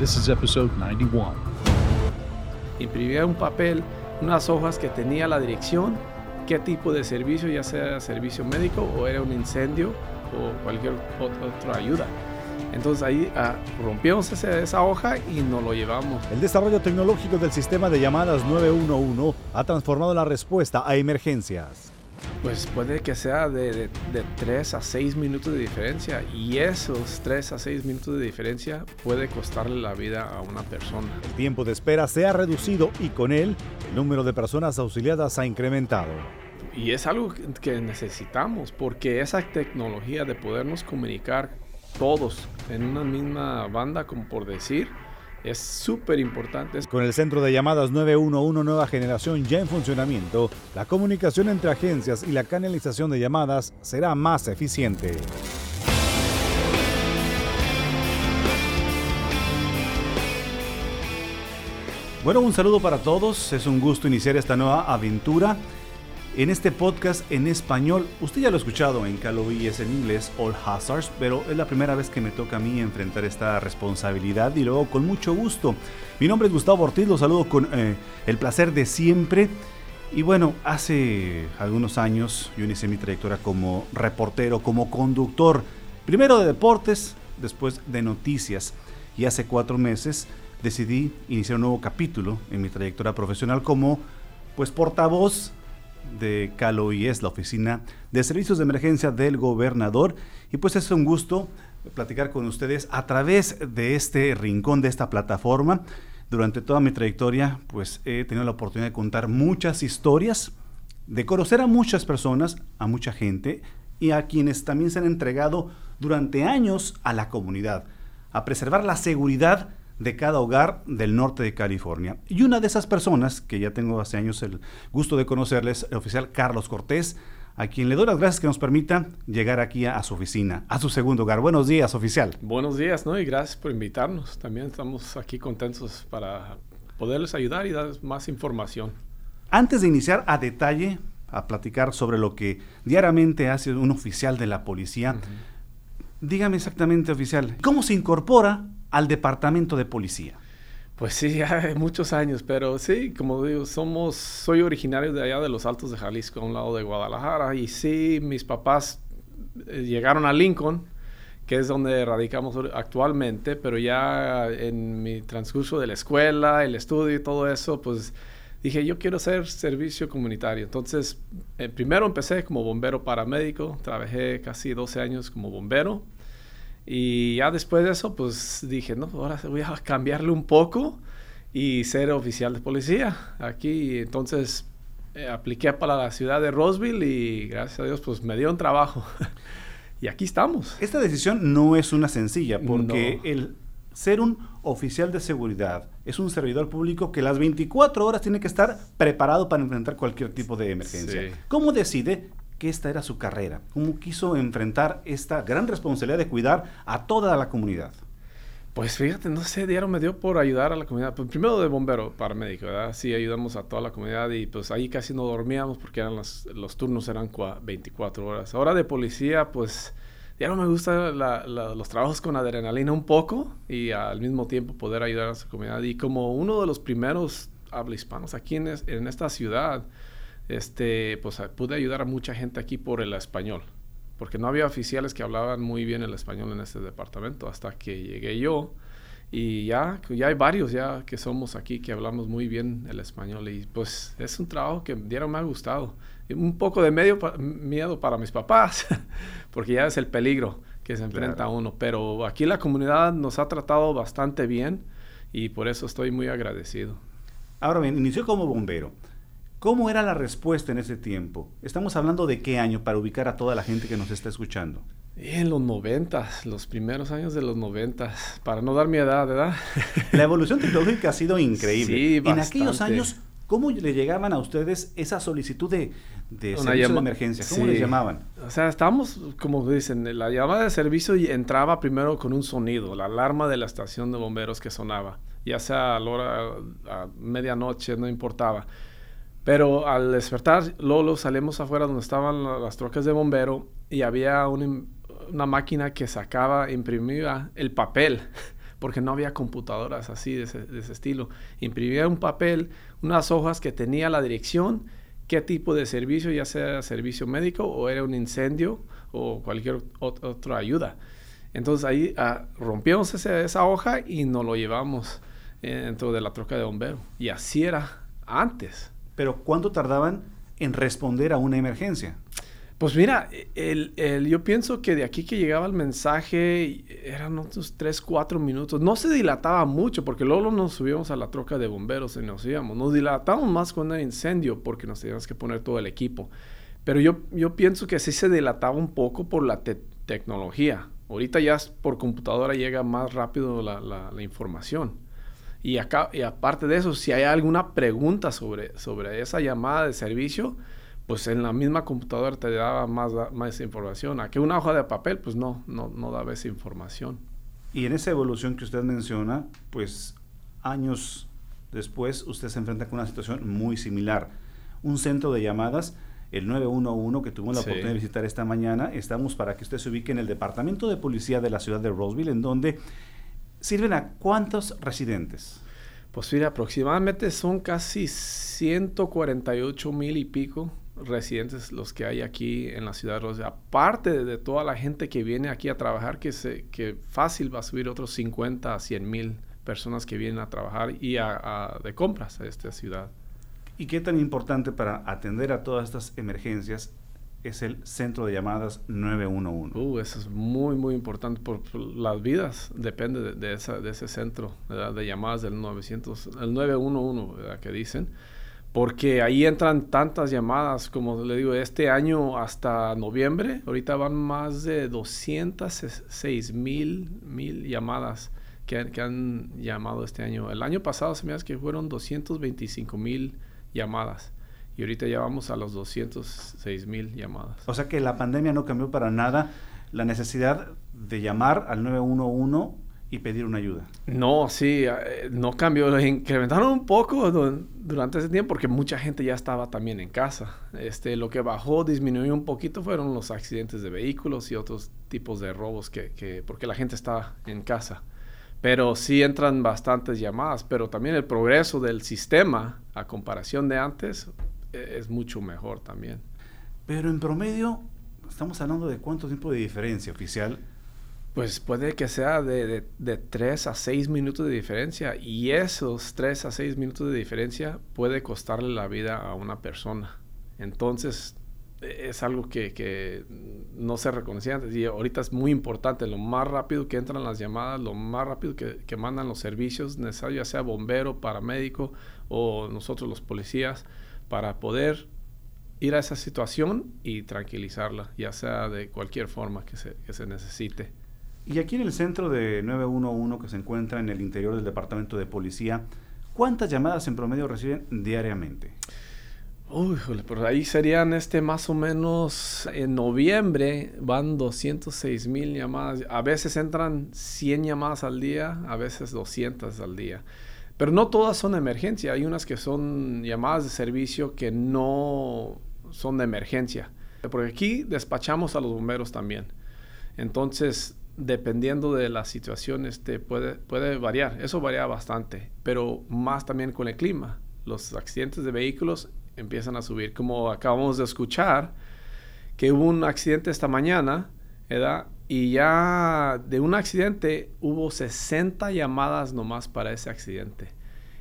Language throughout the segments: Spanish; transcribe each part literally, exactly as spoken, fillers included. This is episode ninety-one. Imprimía un papel, unas hojas que tenía la dirección, qué tipo de servicio, ya sea servicio médico o era un incendio o cualquier otra, otra ayuda. Entonces ahí ah, rompimos ese, esa hoja y nos lo llevamos. El desarrollo tecnológico del sistema de llamadas nueve uno uno ha transformado la respuesta a emergencias. Pues puede que sea de, de, de tres a seis minutos de diferencia, y esos tres a seis minutos de diferencia puede costarle la vida a una persona. El tiempo de espera se ha reducido y con él el número de personas auxiliadas ha incrementado. Y es algo que necesitamos porque esa tecnología de podernos comunicar todos en una misma banda, como por decir, es súper importante. Con el centro de llamadas nueve uno uno Nueva Generación ya en funcionamiento, la comunicación entre agencias y la canalización de llamadas será más eficiente. Bueno, un saludo para todos. Es un gusto iniciar esta nueva aventura en este podcast en español. Usted ya lo ha escuchado en Cal O E S en inglés, All Hazards, pero es la primera vez que me toca a mí enfrentar esta responsabilidad y lo hago con mucho gusto. Mi nombre es Gustavo Ortiz, lo saludo con eh, el placer de siempre. Y bueno, hace algunos años yo inicié mi trayectoria como reportero, como conductor, primero de deportes, después de noticias, y hace cuatro meses decidí iniciar un nuevo capítulo en mi trayectoria profesional como pues portavoz de Cal O E S, la Oficina de Servicios de Emergencia del Gobernador. Y pues es un gusto platicar con ustedes a través de este rincón, de esta plataforma. Durante toda mi trayectoria pues he tenido la oportunidad de contar muchas historias, de conocer a muchas personas, a mucha gente, y a quienes también se han entregado durante años a la comunidad, a preservar la seguridad de cada hogar del norte de California. Y una de esas personas, que ya tengo hace años el gusto de conocerles, el oficial Carlos Cortés, a quien le doy las gracias que nos permita llegar aquí a, a su oficina, a su segundo hogar. Buenos días, oficial. Buenos días, ¿no? Y gracias por invitarnos. También estamos aquí contentos para poderles ayudar y dar más información. Antes de iniciar a detalle a platicar sobre lo que diariamente hace un oficial de la policía, uh-huh. dígame exactamente, oficial, ¿cómo se incorpora al departamento de policía? Pues sí, hace muchos años, pero sí, como digo, somos, soy originario de allá de los Altos de Jalisco, a un lado de Guadalajara, y sí, mis papás llegaron a Lincoln, que es donde radicamos actualmente, pero ya en mi transcurso de la escuela, el estudio y todo eso, pues dije, yo quiero hacer servicio comunitario. Entonces, eh, primero empecé como bombero paramédico, trabajé casi doce años como bombero. Y ya después de eso, pues dije, no, ahora voy a cambiarle un poco y ser oficial de policía aquí. Entonces, eh, apliqué para la ciudad de Roseville y gracias a Dios, pues me dio un trabajo. Y aquí estamos. Esta decisión no es una sencilla, porque no. el ser un oficial de seguridad es un servidor público que las veinticuatro horas tiene que estar preparado para enfrentar cualquier tipo de emergencia. Sí. ¿Cómo decide que esta era su carrera? ¿Cómo quiso enfrentar esta gran responsabilidad de cuidar a toda la comunidad? Pues fíjate, no sé, diario me dio por ayudar a la comunidad. Pues primero de bombero paramédico, ¿verdad? Sí, ayudamos a toda la comunidad y pues ahí casi no dormíamos porque eran las, los turnos eran cua, veinticuatro horas. Ahora de policía, pues diario me gustan los trabajos con adrenalina un poco y al mismo tiempo poder ayudar a nuestra comunidad. Y como uno de los primeros hablahispanos aquí en, es, en esta ciudad, Este, pues pude ayudar a mucha gente aquí por el español, porque no había oficiales que hablaban muy bien el español en este departamento hasta que llegué yo, y ya, ya hay varios ya que somos aquí que hablamos muy bien el español, y pues es un trabajo que diario me ha gustado. Un poco de medio pa- miedo para mis papás, porque ya es el peligro que se enfrenta claro. uno, pero aquí la comunidad nos ha tratado bastante bien y por eso estoy muy agradecido. Ahora bien, inició como bombero. ¿Cómo era la respuesta en ese tiempo? Estamos hablando de qué año para ubicar a toda la gente que nos está escuchando. En los noventas, los primeros años de los noventas, para no dar mi edad, ¿verdad? La evolución tecnológica ha sido increíble. Sí, bastante. En aquellos años, ¿cómo le llegaban a ustedes esa solicitud de, de servicio llama- de emergencia? ¿Cómo sí. les llamaban? O sea, estábamos, como dicen, la llamada de servicio entraba primero con un sonido, la alarma de la estación de bomberos que sonaba, ya sea a la hora, a medianoche, no importaba. Pero al despertar, luego salimos afuera donde estaban la, las trocas de bombero y había un, una máquina que sacaba, imprimía el papel porque no había computadoras así de ese, de ese estilo. Imprimía un papel, unas hojas que tenía la dirección, qué tipo de servicio, ya sea servicio médico o era un incendio o cualquier ot- otra ayuda. Entonces ahí ah, rompimos ese, esa hoja y nos lo llevamos eh, dentro de la troca de bombero. Y así era antes. Pero ¿cuánto tardaban en responder a una emergencia? Pues mira, el, el, yo pienso que de aquí que llegaba el mensaje eran otros tres, cuatro minutos. No se dilataba mucho porque luego nos subíamos a la troca de bomberos y nos íbamos. Nos dilatábamos más con el incendio porque nos teníamos que poner todo el equipo. Pero yo, yo pienso que sí se dilataba un poco por la te- tecnología. Ahorita ya por computadora llega más rápido la, la, la información. Y, acá, y aparte de eso, si hay alguna pregunta sobre, sobre esa llamada de servicio, pues en la misma computadora te daba más, más información. Aquí una hoja de papel, pues no, no, no daba esa información. Y en esa evolución que usted menciona, pues años después usted se enfrenta con una situación muy similar. Un centro de llamadas, el nueve uno uno, que tuvimos la sí. oportunidad de visitar esta mañana. Estamos, para que usted se ubique, en el Departamento de Policía de la ciudad de Roseville, en donde sirven a ¿cuántos residentes? Pues mira, aproximadamente son casi ciento cuarenta y ocho mil y pico residentes los que hay aquí en la ciudad de Roseville, aparte de, de toda la gente que viene aquí a trabajar, que se que fácil va a subir otros cincuenta a cien mil personas que vienen a trabajar y a, a de compras a esta ciudad. ¿Y qué tan importante para atender a todas estas emergencias es el centro de llamadas nueve uno uno? Uh, eso es muy muy importante por, por las vidas, depende de, de, esa, de ese centro, ¿verdad?, de llamadas del novecientos, el nueve uno uno, ¿verdad?, que dicen. Porque ahí entran tantas llamadas, como le digo, este año hasta noviembre, ahorita van más de doscientos seis mil llamadas que, que han llamado este año. El año pasado se me hace que fueron doscientos veinticinco mil llamadas y ahorita ya vamos a los doscientos seis mil llamadas. O sea que la pandemia no cambió para nada la necesidad de llamar al nueve uno uno y pedir una ayuda. No, sí, no cambió. Los incrementaron un poco durante ese tiempo porque mucha gente ya estaba también en casa. Este, lo que bajó, disminuyó un poquito fueron los accidentes de vehículos y otros tipos de robos que, que porque la gente está en casa. Pero sí entran bastantes llamadas, pero también el progreso del sistema a comparación de antes es mucho mejor también. Pero en promedio, estamos hablando de cuánto tiempo de diferencia, oficial. Pues puede que sea de, de, de tres a seis minutos de diferencia, y esos tres a seis minutos de diferencia puede costarle la vida a una persona. Entonces es algo que, que no se reconocía antes y ahorita es muy importante. Lo más rápido que entran las llamadas, lo más rápido que, que mandan los servicios necesarios, ya sea bombero, paramédico o nosotros los policías, para poder ir a esa situación y tranquilizarla, ya sea de cualquier forma que se, que se necesite. Y aquí en el centro de nueve uno uno, que se encuentra en el interior del Departamento de Policía, ¿cuántas llamadas en promedio reciben diariamente? Uy, por ahí serían este más o menos, en noviembre van doscientos seis mil llamadas. A veces entran cien llamadas al día, a veces doscientas al día. Pero no todas son de emergencia. Hay unas que son llamadas de servicio que no son de emergencia. Porque aquí despachamos a los bomberos también. Entonces, dependiendo de la situación, este, puede, puede variar. Eso varía bastante, pero más también con el clima. Los accidentes de vehículos empiezan a subir. Como acabamos de escuchar, que hubo un accidente esta mañana, ¿verdad? Y ya de un accidente hubo sesenta llamadas nomás para ese accidente.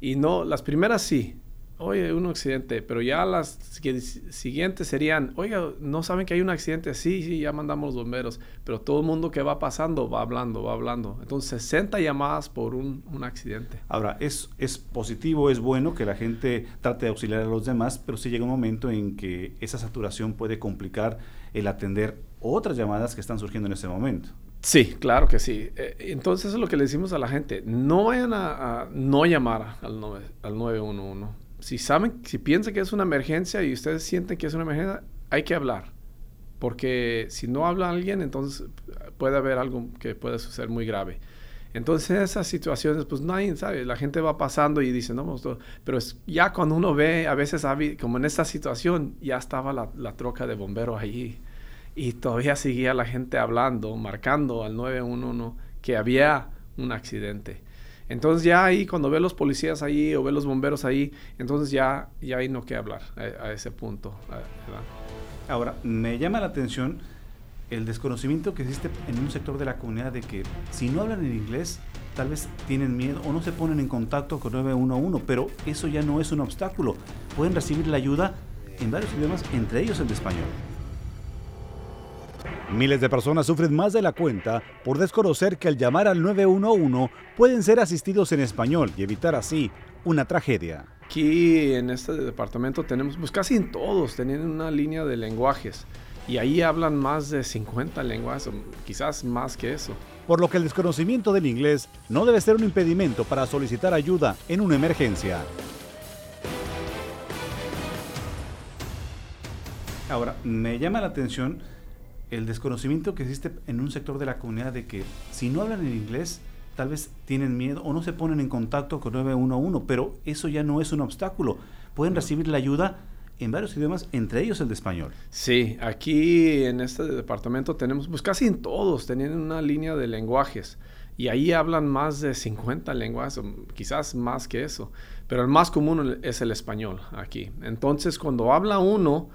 Y no, las primeras sí. Oye, un accidente, pero ya las que, siguientes serían, oiga, ¿no saben que hay un accidente? Sí, sí, ya mandamos los bomberos, pero todo el mundo que va pasando va hablando, va hablando. Entonces, sesenta llamadas por un, un accidente. Ahora, es, es positivo, es bueno que la gente trate de auxiliar a los demás, pero sí llega un momento en que esa saturación puede complicar el atender otras llamadas que están surgiendo en ese momento. Sí, claro que sí. Entonces, eso es lo que le decimos a la gente. No vayan a, a no llamar al, no, al nueve uno uno. Si saben, si piensan que es una emergencia y ustedes sienten que es una emergencia, hay que hablar. Porque si no habla alguien, entonces puede haber algo que puede suceder muy grave. Entonces, esas situaciones, pues nadie sabe. La gente va pasando y dice, no, pero es, ya cuando uno ve, a veces, como en esta situación, ya estaba la, la troca de bomberos allí. Y todavía seguía la gente hablando, marcando al nueve uno uno, que había un accidente. Entonces ya ahí, cuando ve los policías ahí o ve los bomberos ahí, entonces ya, ya hay no que hablar a, a ese punto, ¿verdad? Ahora, me llama la atención el desconocimiento que existe en un sector de la comunidad de que si no hablan en inglés, tal vez tienen miedo o no se ponen en contacto con nueve uno uno, pero eso ya no es un obstáculo. Pueden recibir la ayuda en varios idiomas, entre ellos el de español. Miles de personas sufren más de la cuenta por desconocer que al llamar al nueve uno uno pueden ser asistidos en español y evitar así una tragedia. Aquí en este departamento tenemos, pues casi en todos, tienen una línea de lenguajes y ahí hablan más de cincuenta lenguas, quizás más que eso. Por lo que el desconocimiento del inglés no debe ser un impedimento para solicitar ayuda en una emergencia. Ahora, me llama la atención el desconocimiento que existe en un sector de la comunidad de que si no hablan en inglés, tal vez tienen miedo o no se ponen en contacto con nueve uno uno, pero eso ya no es un obstáculo. Pueden recibir la ayuda en varios idiomas, entre ellos el de español. Sí, aquí en este departamento tenemos, pues casi en todos, tienen una línea de lenguajes y ahí hablan más de cincuenta lenguas, quizás más que eso, pero el más común es el español aquí. Entonces, cuando habla uno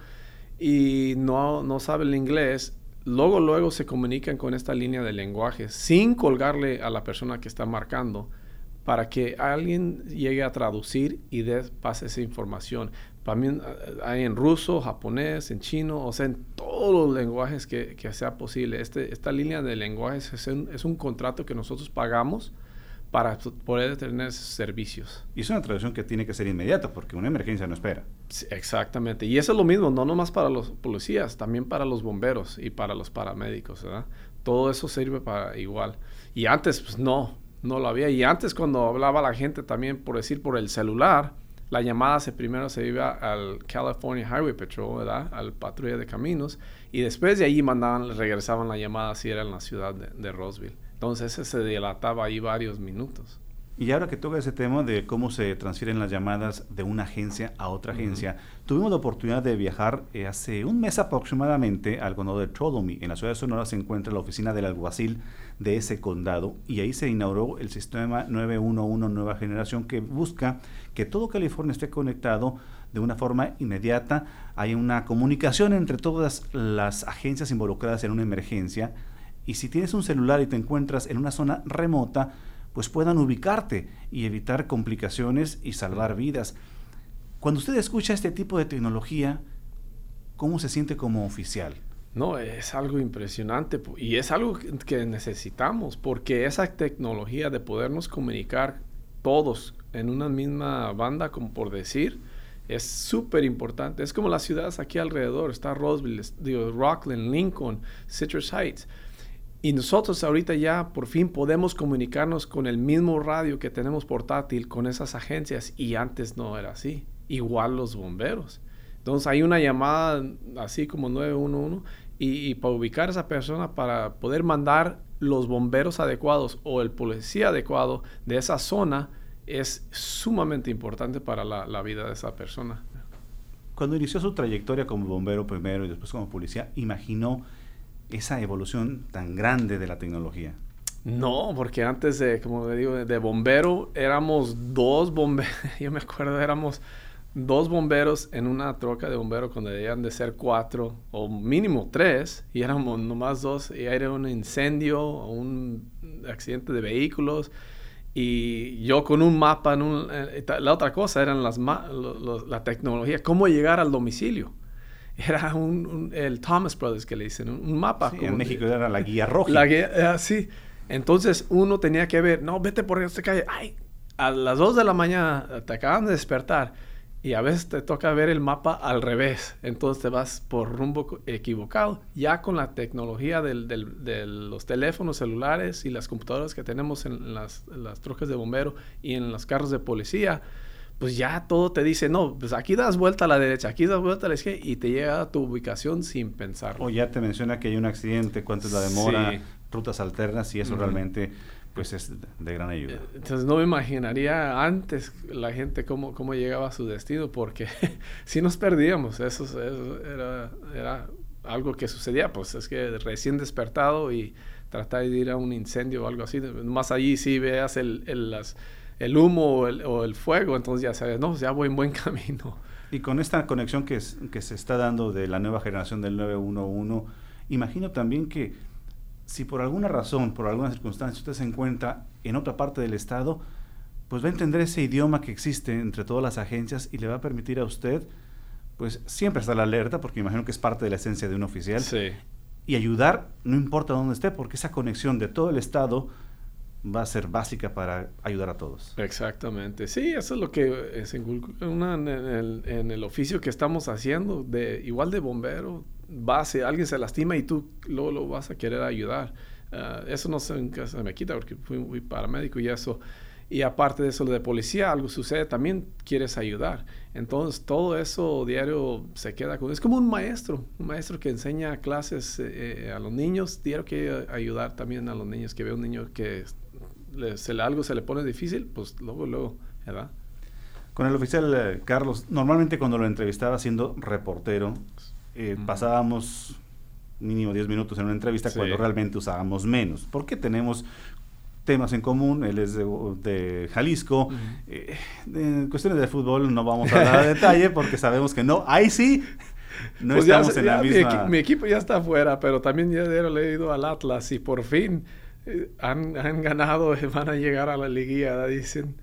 y no, no sabe el inglés, Luego, luego se comunican con esta línea de lenguaje sin colgarle a la persona que está marcando para que alguien llegue a traducir y des, pase esa información. También hay en ruso, japonés, en chino, o sea, en todos los lenguajes que, que sea posible. Este, esta línea de lenguajes es un, es un contrato que nosotros pagamos para poder tener esos servicios. Y es una traducción que tiene que ser inmediata, porque una emergencia no espera. Sí, exactamente. Y eso es lo mismo, no nomás para los policías, también para los bomberos y para los paramédicos, ¿verdad? Todo eso sirve para igual. Y antes, pues no, no lo había. Y antes cuando hablaba la gente también, por decir, por el celular, la llamada se primero se iba al California Highway Patrol, ¿verdad? Al patrulla de caminos. Y después de ahí mandaban, regresaban la llamada si era en la ciudad de, de Roseville. Entonces ese se dilataba ahí varios minutos. Y ahora que toca ese tema de cómo se transfieren las llamadas de una agencia a otra agencia, uh-huh. Tuvimos la oportunidad de viajar eh, hace un mes aproximadamente al condado de Trollomy. En la ciudad de Sonora se encuentra la oficina del alguacil de ese condado y ahí se inauguró el sistema nueve uno uno Nueva Generación, que busca que todo California esté conectado de una forma inmediata. Hay una comunicación entre todas las agencias involucradas en una emergencia. Y si tienes un celular y te encuentras en una zona remota, pues puedan ubicarte y evitar complicaciones y salvar vidas. Cuando usted escucha este tipo de tecnología, ¿cómo se siente como oficial? No, es algo impresionante y es algo que necesitamos, porque esa tecnología de podernos comunicar todos en una misma banda, como por decir, es súper importante. Es como las ciudades aquí alrededor, está Roseville, digo, Rocklin, Lincoln, Citrus Heights. Y nosotros ahorita ya por fin podemos comunicarnos con el mismo radio que tenemos portátil con esas agencias, y antes no era así. Igual los bomberos. Entonces hay una llamada así como nueve uno uno y, y para ubicar a esa persona, para poder mandar los bomberos adecuados o el policía adecuado de esa zona, es sumamente importante para la, la vida de esa persona. Cuando inició su trayectoria como bombero primero y después como policía, ¿imaginó esa evolución tan grande de la tecnología? No, porque antes de, como digo, de bombero, éramos dos bomberos, yo me acuerdo, éramos dos bomberos en una troca de bomberos cuando debían de ser cuatro o mínimo tres, y éramos nomás dos, y era un incendio o un accidente de vehículos, y yo con un mapa, en un, la otra cosa eran las ma- los, los, la tecnología, cómo llegar al domicilio. Era un, un, el Thomas Brothers que le dicen, un, un mapa. Sí, como en México de, era la guía roja. La guía, eh, sí. Entonces uno tenía que ver, no, vete por esta calle. Ay, a las dos de la mañana te acaban de despertar y a veces te toca ver el mapa al revés. Entonces te vas por rumbo equivocado. Ya con la tecnología del, del, de los teléfonos celulares y las computadoras que tenemos en las, en las trocas de bombero y en los carros de policía, pues ya todo te dice, no, pues aquí das vuelta a la derecha, aquí das vuelta a la izquierda y te llega a tu ubicación sin pensarlo. O ya te menciona que hay un accidente, cuánto es la demora, sí, rutas alternas, y eso uh-huh. realmente pues es de gran ayuda. Entonces no me imaginaría antes la gente cómo, cómo llegaba a su destino, porque si nos perdíamos, eso, eso era, era algo que sucedía, pues es que recién despertado y tratar de ir a un incendio o algo así, más allí sí veas el, el, las, el humo o el, o el fuego, entonces ya sabes, no, ya voy en buen camino. Y con esta conexión que, es, que se está dando de la nueva generación del nueve uno uno, imagino también que si por alguna razón, por alguna circunstancia, usted se encuentra en otra parte del estado, pues va a entender ese idioma que existe entre todas las agencias y le va a permitir a usted, pues siempre estar alerta, porque imagino que es parte de la esencia de un oficial, sí, y ayudar, no importa dónde esté, porque esa conexión de todo el estado va a ser básica para ayudar a todos. Exactamente, sí, eso es lo que es una, en, el, en el oficio que estamos haciendo, de igual de bombero, base, alguien se lastima y tú luego lo vas a querer ayudar. Uh, eso no se, se me quita porque fui, fui paramédico y eso. Y aparte de eso, lo de policía, algo sucede, también quieres ayudar. Entonces, todo eso diario se queda con... Es como un maestro, un maestro que enseña clases eh, a los niños. Diario quiere ayudar también a los niños, que ve un niño que le, se le, algo se le pone difícil, pues luego, luego, ¿verdad? Con el oficial eh, Carlos, normalmente cuando lo entrevistaba siendo reportero, eh, mm. pasábamos mínimo diez minutos en una entrevista, sí, cuando realmente usábamos menos. Porque tenemos... temas en común, él es de, de Jalisco, uh-huh. eh, de cuestiones de fútbol no vamos a dar detalle porque sabemos que no, ahí sí, no pues estamos ya, en ya la misma... Mi, equi- mi equipo ya está afuera, pero también ya le he ido al Atlas y por fin eh, han, han ganado, van a llegar a la liguilla, dicen.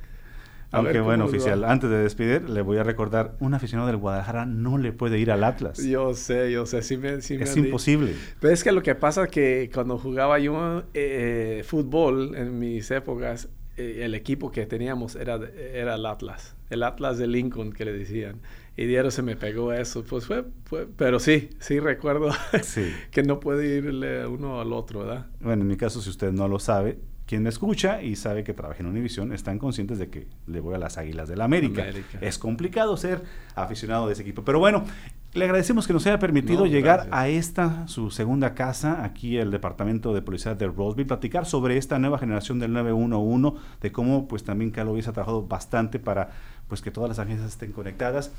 Aunque bueno, oficial, va. Antes de despedir, le voy a recordar, un aficionado del Guadalajara no le puede ir al Atlas. Yo sé, yo sé, sí me, sí me es imposible. Dicho. Pero es que lo que pasa es que cuando jugaba yo eh, fútbol, en mis épocas, eh, el equipo que teníamos era, era el Atlas. El Atlas de Lincoln, que le decían. Y diario se me pegó eso. Pues fue, fue pero sí, sí recuerdo sí. que no puede irle uno al otro, ¿verdad? Bueno, en mi caso, si usted no lo sabe... Quien me escucha y sabe que trabaja en Univision están conscientes de que le voy a las Águilas del América. América. Es complicado ser aficionado de ese equipo. Pero bueno, le agradecemos que nos haya permitido no, llegar gracias. a esta, su segunda casa, aquí el Departamento de Policía de Roseville, platicar sobre esta nueva generación del nueve uno uno, de cómo pues también Cal O E S ha trabajado bastante para pues que todas las agencias estén conectadas.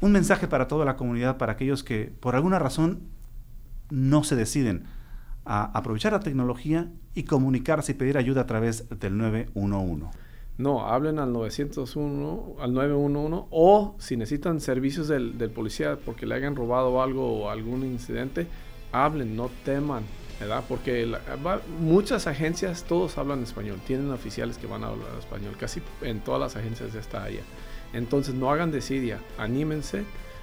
Un mensaje para toda la comunidad, para aquellos que por alguna razón no se deciden a aprovechar la tecnología y comunicarse y pedir ayuda a través del nueve uno uno. No, hablen al nueve cero uno, al nueve uno uno, o si necesitan servicios del, del policía porque le hayan robado algo o algún incidente, hablen, no teman, ¿verdad? Porque la, va, muchas agencias, todos hablan español, tienen oficiales que van a hablar español, casi en todas las agencias de esta área. Entonces no hagan desidia, anímense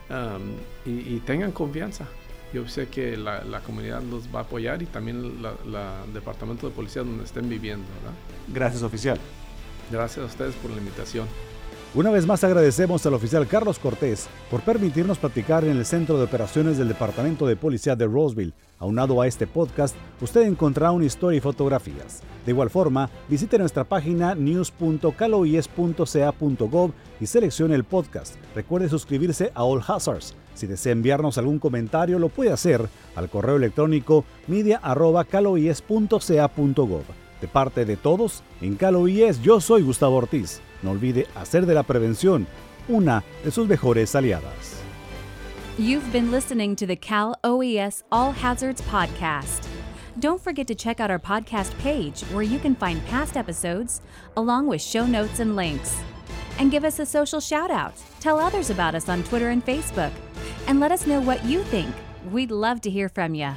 um, y, y tengan confianza. Yo sé que la, la comunidad los va a apoyar y también el Departamento de Policía donde estén viviendo, ¿verdad? Gracias, oficial. Gracias a ustedes por la invitación. Una vez más agradecemos al oficial Carlos Cortés por permitirnos platicar en el Centro de Operaciones del Departamento de Policía de Roseville. Aunado a este podcast, usted encontrará una historia y fotografías. De igual forma, visite nuestra página news punto cal o e s punto c a punto gov y seleccione el podcast. Recuerde suscribirse a All Hazards. Si desea enviarnos algún comentario, lo puede hacer al correo electrónico media arroba cal o e s punto c a punto gov. De parte de todos, en Cal O E S, yo soy Gustavo Ortiz. No olvide hacer de la prevención una de sus mejores aliadas. You've been listening to the Cal O E S All Hazards podcast. Don't forget to check out our podcast page where you can find past episodes along with show notes and links. And give us a social shout out. Tell others about us on Twitter and Facebook. And let us know what you think. We'd love to hear from you.